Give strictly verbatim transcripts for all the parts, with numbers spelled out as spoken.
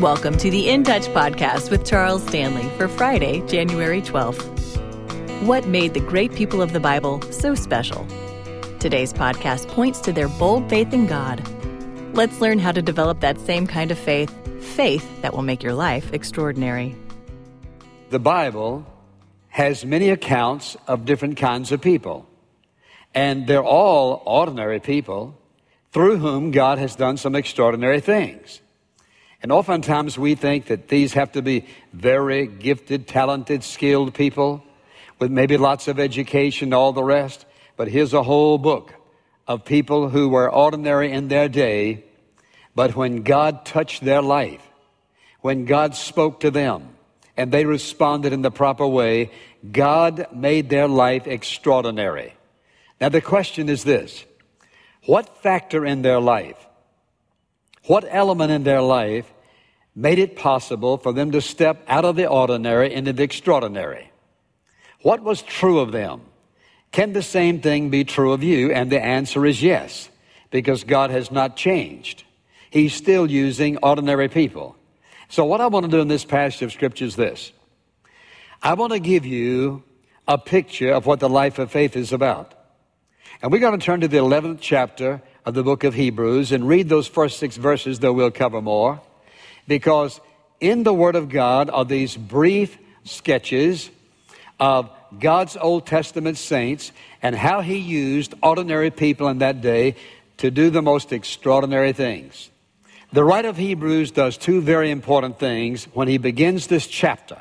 Welcome to the In Touch podcast with Charles Stanley for Friday, January twelfth. What made the great people of the Bible so special? Today's podcast points to their bold faith in God. Let's learn how to develop that same kind of faith, faith that will make your life extraordinary. The Bible has many accounts of different kinds of people, and they're all ordinary people through whom God has done some extraordinary things. And oftentimes we think that these have to be very gifted, talented, skilled people with maybe lots of education, all the rest. But here's a whole book of people who were ordinary in their day, but when God touched their life, when God spoke to them and they responded in the proper way, God made their life extraordinary. Now the question is this: what factor in their life, what element in their life made it possible for them to step out of the ordinary into the extraordinary? What was true of them? Can the same thing be true of you? And the answer is yes, because God has not changed. He's still using ordinary people. So what I want to do in this passage of Scripture is this. I want to give you a picture of what the life of faith is about. And we're going to turn to the eleventh chapter of the book of Hebrews and read those first six verses, though we'll cover more, because in the Word of God are these brief sketches of God's Old Testament saints and how He used ordinary people in that day to do the most extraordinary things. The writer of Hebrews does two very important things when he begins this chapter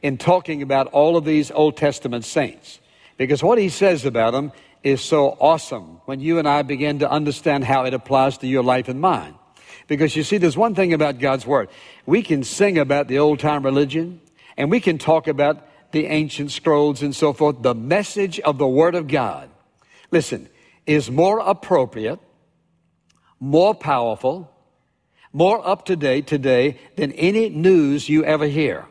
in talking about all of these Old Testament saints, because what he says about them is so awesome when you and I begin to understand how it applies to your life and mine. Because you see, there's one thing about God's Word. We can sing about the old-time religion, and we can talk about the ancient scrolls and so forth. The message of the Word of God, listen, is more appropriate, more powerful, more up-to-date today than any news you ever hear.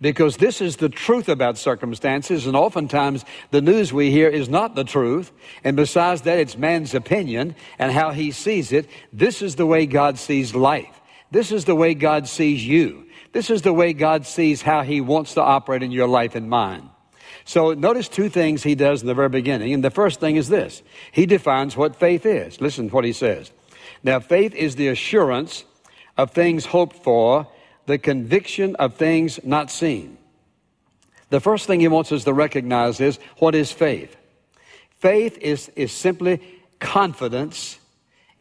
Because this is the truth about circumstances, and oftentimes the news we hear is not the truth. And besides that, it's man's opinion and how he sees it. This is the way God sees life. This is the way God sees you. This is the way God sees how He wants to operate in your life and mine. So notice two things He does in the very beginning. And the first thing is this. He defines what faith is. Listen to what He says. Now, faith is the assurance of things hoped for, the conviction of things not seen. The first thing He wants us to recognize is, what is faith? Faith is, is simply confidence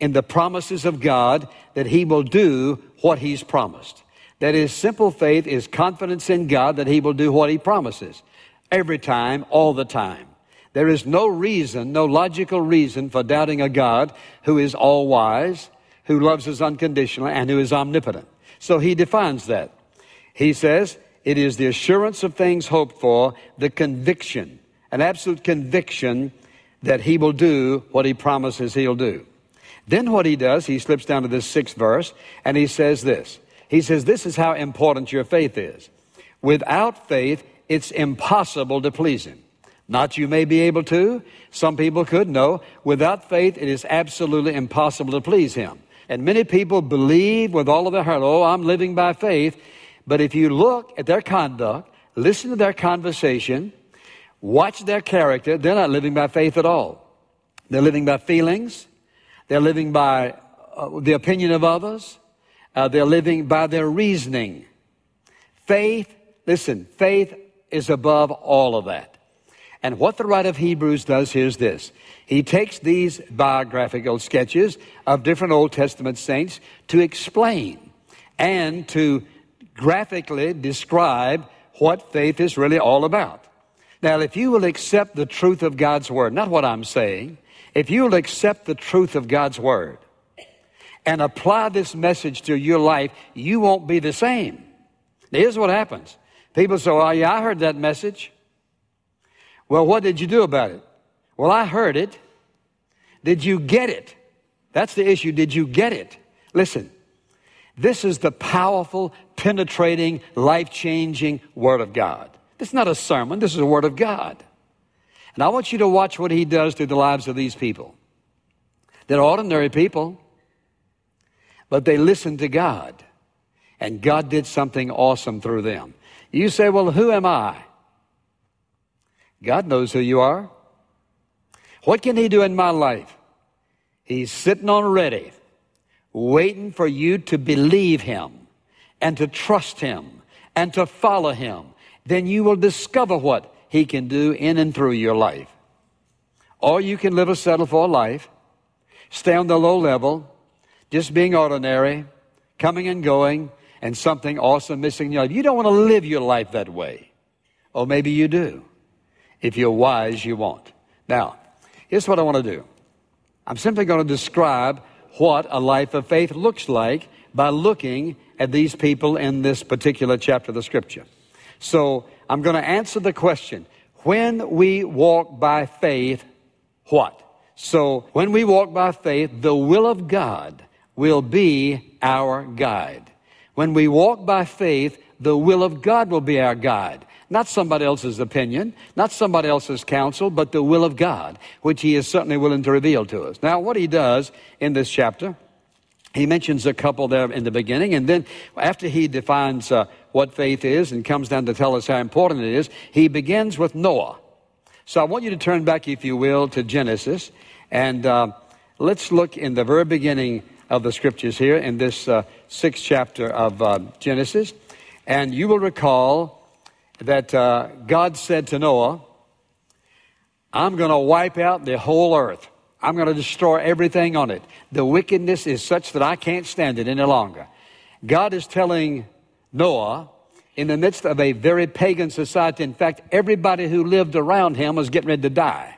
in the promises of God that He will do what He's promised. That is, simple faith is confidence in God that He will do what He promises. Every time, all the time. There is no reason, no logical reason for doubting a God who is all-wise, who loves us unconditionally, and who is omnipotent. So He defines that. He says, it is the assurance of things hoped for, the conviction, an absolute conviction that He will do what He promises He'll do. Then what He does, He slips down to this sixth verse, and He says this. He says, this is how important your faith is. Without faith, it's impossible to please Him. Not you may be able to. Some people could. No. Without faith, it is absolutely impossible to please Him. And many people believe with all of their heart, oh, I'm living by faith. But if you look at their conduct, listen to their conversation, watch their character, they're not living by faith at all. They're living by feelings. They're living by uh, the opinion of others. Uh, they're living by their reasoning. Faith, listen, faith is above all of that. And what the writer of Hebrews does here is this. He takes these biographical sketches of different Old Testament saints to explain and to graphically describe what faith is really all about. Now, if you will accept the truth of God's Word, not what I'm saying, if you will accept the truth of God's Word and apply this message to your life, you won't be the same. Now, here's what happens. People say, oh, yeah, I heard that message. Well, what did you do about it? Well, I heard it. Did you get it? That's the issue. Did you get it? Listen, this is the powerful, penetrating, life-changing Word of God. This is not a sermon. This is the Word of God. And I want you to watch what He does through the lives of these people. They're ordinary people, but they listen to God. and God did something awesome through them. You say, well, who am I? God knows who you are. What can he do in my life? He's sitting on ready, waiting for you to believe him and to trust him and to follow him. Then you will discover what he can do in and through your life. Or you can live a settled for life, stay on the low level, just being ordinary, coming and going, and something awesome missing in your life. You don't want to live your life that way. Or maybe you do. If you're wise, you won't. Now, here's what I want to do. I'm simply going to describe what a life of faith looks like by looking at these people in this particular chapter of the Scripture. So I'm going to answer the question, when we walk by faith, what? So when we walk by faith, the will of God will be our guide. When we walk by faith, the will of God will be our guide. Not somebody else's opinion, not somebody else's counsel, but the will of God, which he is certainly willing to reveal to us. Now, what he does in this chapter, he mentions a couple there in the beginning, and then after he defines uh, what faith is and comes down to tell us how important it is, he begins with Noah. So I want you to turn back, if you will, to Genesis, and uh, let's look in the very beginning of the Scriptures here in this uh, sixth chapter of uh, Genesis, and you will recall that uh, God said to Noah, I'm going to wipe out the whole earth. I'm going to destroy everything on it. The wickedness is such that I can't stand it any longer. God is telling Noah, in the midst of a very pagan society, in fact, everybody who lived around him was getting ready to die.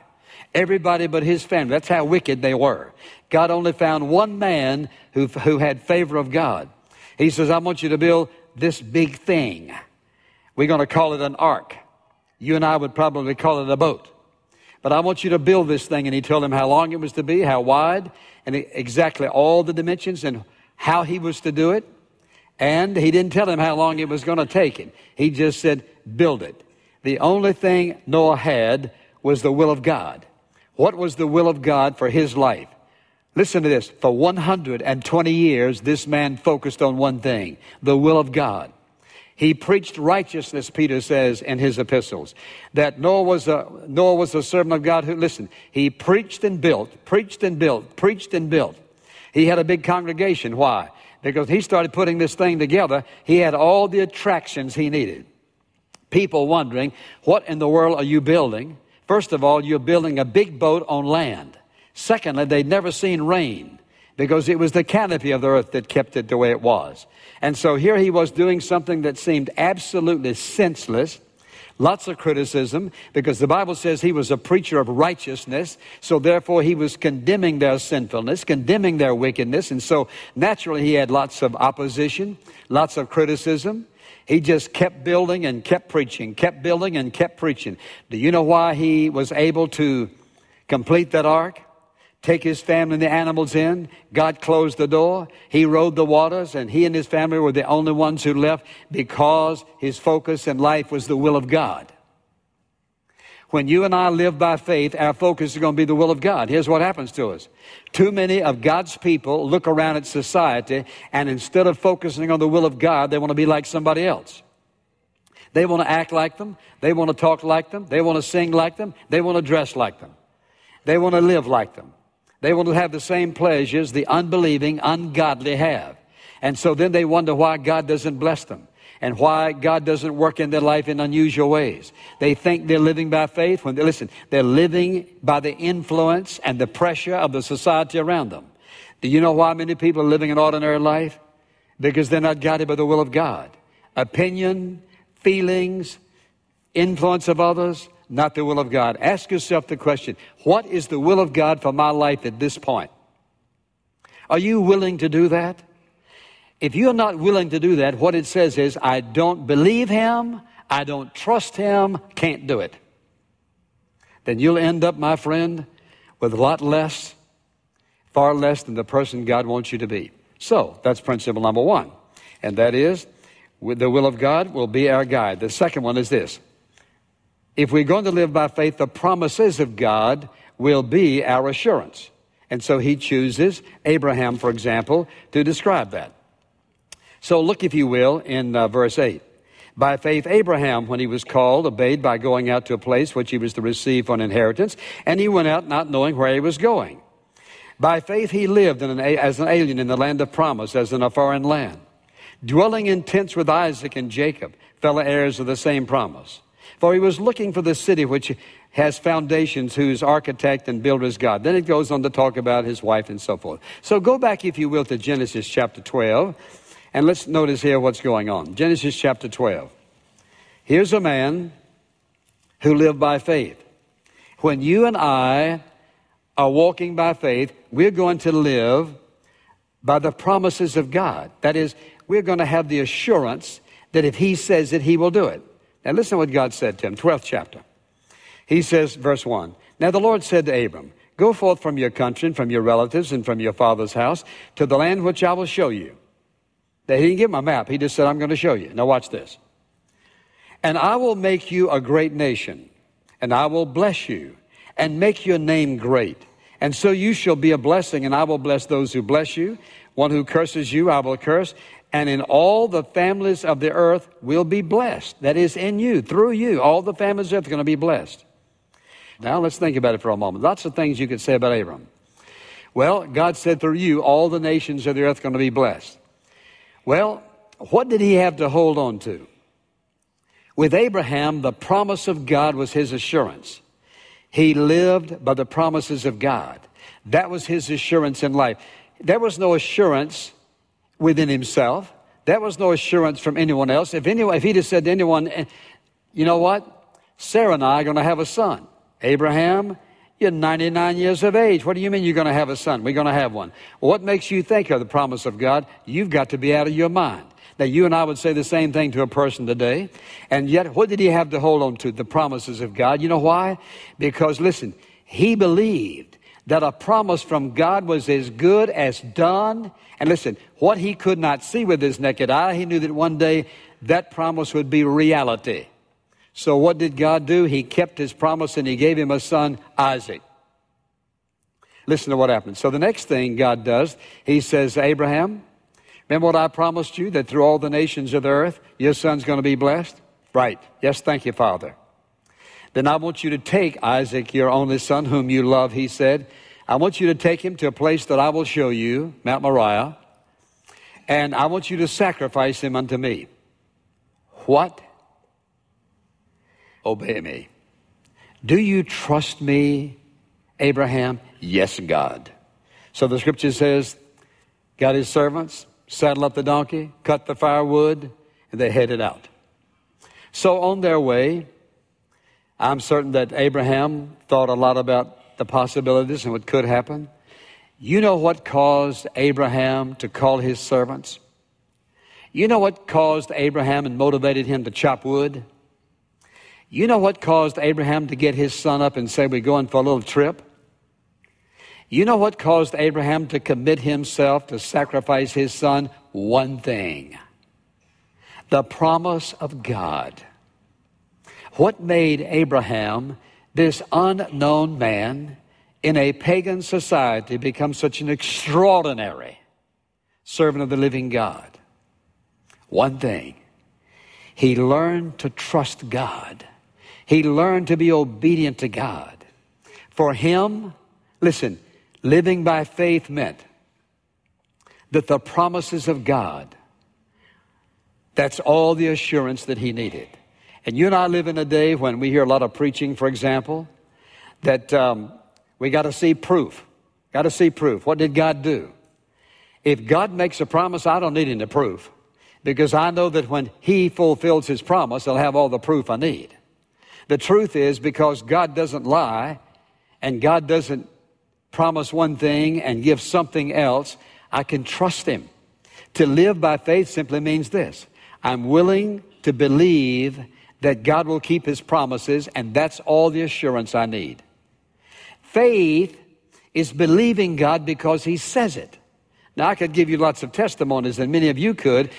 Everybody but his family. That's how wicked they were. God only found one man who, who had favor of God. He says, I want you to build this big thing. We're going to call it an ark. You and I would probably call it a boat. But I want you to build this thing. And he told him how long it was to be, how wide, and exactly all the dimensions and how he was to do it. And he didn't tell him how long it was going to take him. He just said, build it. The only thing Noah had was the will of God. What was the will of God for his life? Listen to this. For one hundred twenty years, this man focused on one thing, the will of God. He preached righteousness, Peter says in his epistles, that Noah was a, Noah was a servant of God who, listen, he preached and built, preached and built, preached and built. He had a big congregation. Why? Because he started putting this thing together. He had all the attractions he needed. People wondering, what in the world are you building? First of all, you're building a big boat on land. Secondly, they'd never seen rain, because it was the canopy of the earth that kept it the way it was. And so here he was doing something that seemed absolutely senseless. Lots of criticism, because the Bible says he was a preacher of righteousness. So therefore he was condemning their sinfulness, condemning their wickedness. And so naturally he had lots of opposition, lots of criticism. He just kept building and kept preaching, kept building and kept preaching. Do you know why he was able to complete that ark? Take his family and the animals in. God closed the door. He rode the waters, and he and his family were the only ones who left, because his focus in life was the will of God. When you and I live by faith, our focus is going to be the will of God. Here's what happens to us. Too many of God's people look around at society, and instead of focusing on the will of God, they want to be like somebody else. They want to act like them. They want to talk like them. They want to sing like them. They want to dress like them. They want to live like them. They want to have the same pleasures the unbelieving, ungodly have. And so then they wonder why God doesn't bless them and why God doesn't work in their life in unusual ways. They think they're living by faith when they, listen, they're living by the influence and the pressure of the society around them. Do you know why many people are living an ordinary life? Because they're not guided by the will of God. Opinion, feelings, influence of others, not the will of God. Ask yourself the question, what is the will of God for my life at this point? Are you willing to do that? If you're not willing to do that, what it says is, I don't believe him, I don't trust him, can't do it. Then you'll end up, my friend, with a lot less, far less than the person God wants you to be. So that's principle number one. And that is, the will of God will be our guide. The second one is this. If we're going to live by faith, the promises of God will be our assurance. And so he chooses Abraham, for example, to describe that. So look, if you will, in uh, verse eight. By faith, Abraham, when he was called, obeyed by going out to a place which he was to receive for an inheritance, and he went out not knowing where he was going. By faith, he lived in an, as an alien in the land of promise, as in a foreign land, dwelling in tents with Isaac and Jacob, fellow heirs of the same promise. For he was looking for the city which has foundations, whose architect and builder is God. Then it goes on to talk about his wife and so forth. So go back, if you will, to Genesis chapter twelve. And let's notice here what's going on. Genesis chapter twelve. Here's a man who lived by faith. When you and I are walking by faith, we're going to live by the promises of God. That is, we're going to have the assurance that if he says it, he will do it. Now listen to what God said to him, twelfth chapter. He says, verse one, Now the Lord said to Abram, Go forth from your country and from your relatives and from your father's house to the land which I will show you. He didn't give him a map. He just said, I'm going to show you. Now watch this. And I will make you a great nation, and I will bless you, and make your name great. And so you shall be a blessing, and I will bless those who bless you. One who curses you, I will curse. And in all the families of the earth will be blessed. That is, in you, through you, all the families of the earth are going to be blessed. Now let's think about it for a moment. Lots of things you could say about Abram. Well, God said, through you, all the nations of the earth are going to be blessed. Well, what did he have to hold on to? With Abraham, the promise of God was his assurance. He lived by the promises of God. That was his assurance in life. There was no assurance within himself. There was no assurance from anyone else. If anyone, if he just said to anyone, you know what? Sarah and I are going to have a son. Abraham, you're ninety-nine years of age. What do you mean you're going to have a son? We're going to have one. What makes you think of the promise of God? You've got to be out of your mind. Now, you and I would say the same thing to a person today. And yet, what did he have to hold on to? The promises of God. You know why? Because, listen, he believed that a promise from God was as good as done. And listen, what he could not see with his naked eye, he knew that one day that promise would be reality. So what did God do? He kept his promise and he gave him a son, Isaac. Listen to what happened. So the next thing God does, he says, Abraham, remember what I promised you, that through all the nations of the earth, your son's going to be blessed? Right. Yes, thank you, Father. Then I want you to take Isaac, your only son, whom you love, he said. I want you to take him to a place that I will show you, Mount Moriah, and I want you to sacrifice him unto me. What? Obey me. Do you trust me, Abraham? Yes, God. So the scripture says, got his servants, saddle up the donkey, cut the firewood, and they headed out. So on their way, I'm certain that Abraham thought a lot about the possibilities and what could happen. You know what caused Abraham to call his servants? You know what caused Abraham and motivated him to chop wood? You know what caused Abraham to get his son up and say, we're going for a little trip? You know what caused Abraham to commit himself to sacrifice his son? One thing. The promise of God. What made Abraham, this unknown man, in a pagan society, become such an extraordinary servant of the living God? One thing. He learned to trust God. He learned to be obedient to God. For him, listen, living by faith meant that the promises of God, that's all the assurance that he needed. And you and I live in a day when we hear a lot of preaching, for example, that um, we got to see proof. Got to see proof. What did God do? If God makes a promise, I don't need any proof, because I know that when he fulfills his promise, I'll have all the proof I need. The truth is, because God doesn't lie and God doesn't promise one thing and give something else, I can trust him. To live by faith simply means this. I'm willing to believe that God will keep his promises, and that's all the assurance I need. Faith is believing God because he says it. Now, I could give you lots of testimonies, and many of you could,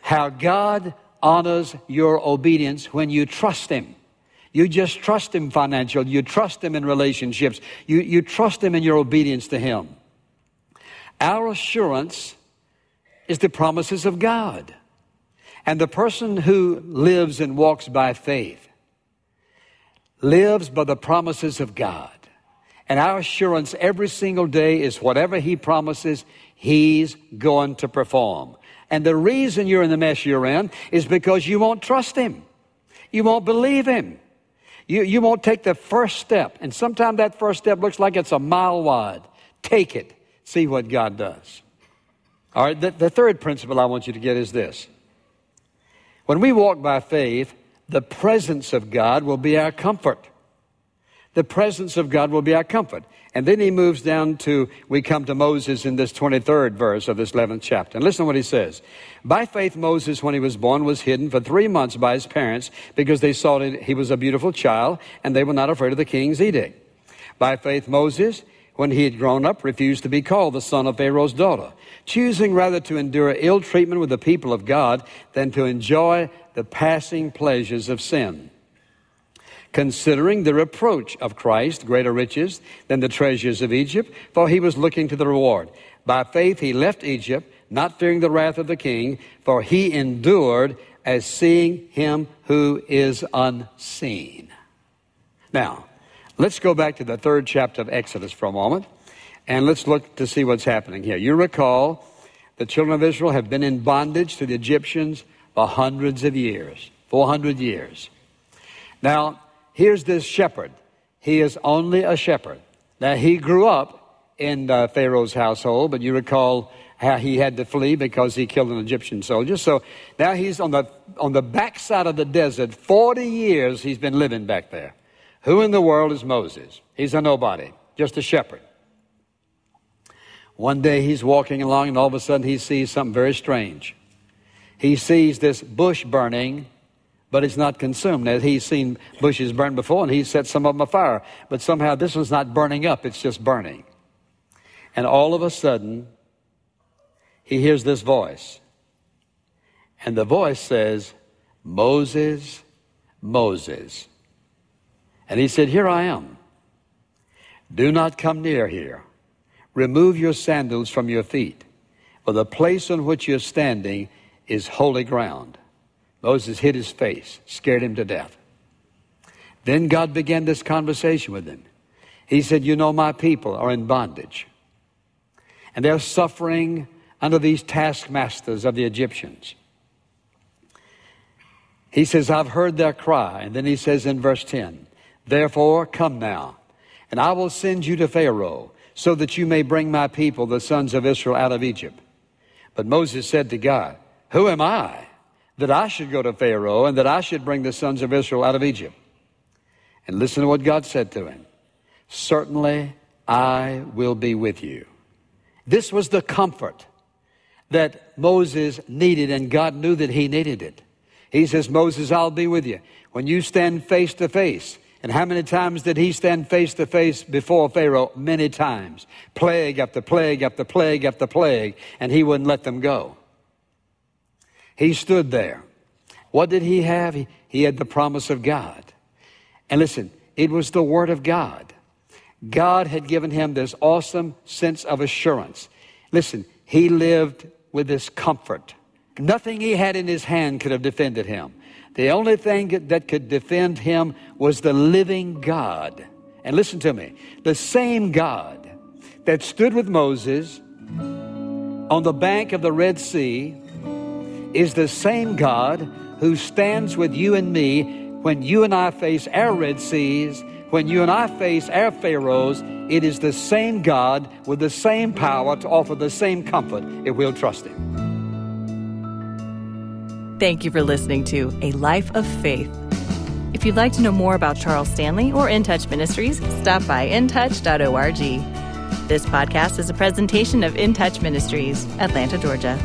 how God honors your obedience when you trust him. You just trust him financially. You trust him in relationships. You, you trust him in your obedience to him. Our assurance is the promises of God. And the person who lives and walks by faith lives by the promises of God. And our assurance every single day is whatever he promises, he's going to perform. And the reason you're in the mess you're in is because you won't trust him. You won't believe him. You, you won't take the first step. And sometimes that first step looks like it's a mile wide. Take it. See what God does. All right, the, the third principle I want you to get is this. When we walk by faith, the presence of God will be our comfort. The presence of God will be our comfort. And then he moves down to, we come to Moses in this twenty-third verse of this eleventh chapter. And listen to what he says. By faith, Moses, when he was born, was hidden for three months by his parents because they saw that he was a beautiful child and they were not afraid of the king's edict. By faith, Moses, when he had grown up, refused to be called the son of Pharaoh's daughter, choosing rather to endure ill treatment with the people of God than to enjoy the passing pleasures of sin, considering the reproach of Christ greater riches than the treasures of Egypt, for he was looking to the reward. By faith he left Egypt, not fearing the wrath of the king, for he endured as seeing him who is unseen. Now, let's go back to the third chapter of Exodus for a moment, and let's look to see what's happening here. You recall the children of Israel have been in bondage to the Egyptians for hundreds of years, four hundred years. Now, here's this shepherd. He is only a shepherd. Now, he grew up in uh, Pharaoh's household, but you recall how he had to flee because he killed an Egyptian soldier. So now he's on the on the backside of the desert. forty years he's been living back there. Who in the world is Moses? He's a nobody, just a shepherd. One day he's walking along and all of a sudden he sees something very strange. He sees this bush burning, but it's not consumed. Now, he's seen bushes burn before and he set some of them afire, but somehow this one's not burning up, it's just burning. And all of a sudden, he hears this voice. And the voice says, Moses, Moses. And he said, here I am. Do not come near here. Remove your sandals from your feet, for the place on which you're standing is holy ground. Moses hid his face, scared him to death. Then God began this conversation with him. He said, you know, my people are in bondage, and they're suffering under these taskmasters of the Egyptians. He says, I've heard their cry. And then he says in verse ten, therefore, come now, and I will send you to Pharaoh, so that you may bring my people, the sons of Israel, out of Egypt. But Moses said to God, who am I that I should go to Pharaoh and that I should bring the sons of Israel out of Egypt? And listen to what God said to him. Certainly I will be with you. This was the comfort that Moses needed, and God knew that he needed it. He says, Moses, I'll be with you. When you stand face to face. And how many times did he stand face to face before Pharaoh? Many times. Plague after plague after plague after plague. And he wouldn't let them go. He stood there. What did he have? He, he had the promise of God. And listen, it was the word of God. God had given him this awesome sense of assurance. Listen, he lived with this comfort. Nothing he had in his hand could have defended him. The only thing that could defend him was the living God. And listen to me, the same God that stood with Moses on the bank of the Red Sea is the same God who stands with you and me when you and I face our Red Seas, when you and I face our Pharaohs. It is the same God with the same power to offer the same comfort if we'll trust him. Thank you for listening to A Life of Faith. If you'd like to know more about Charles Stanley or In Touch Ministries, stop by in touch dot org. This podcast is a presentation of In Touch Ministries, Atlanta, Georgia.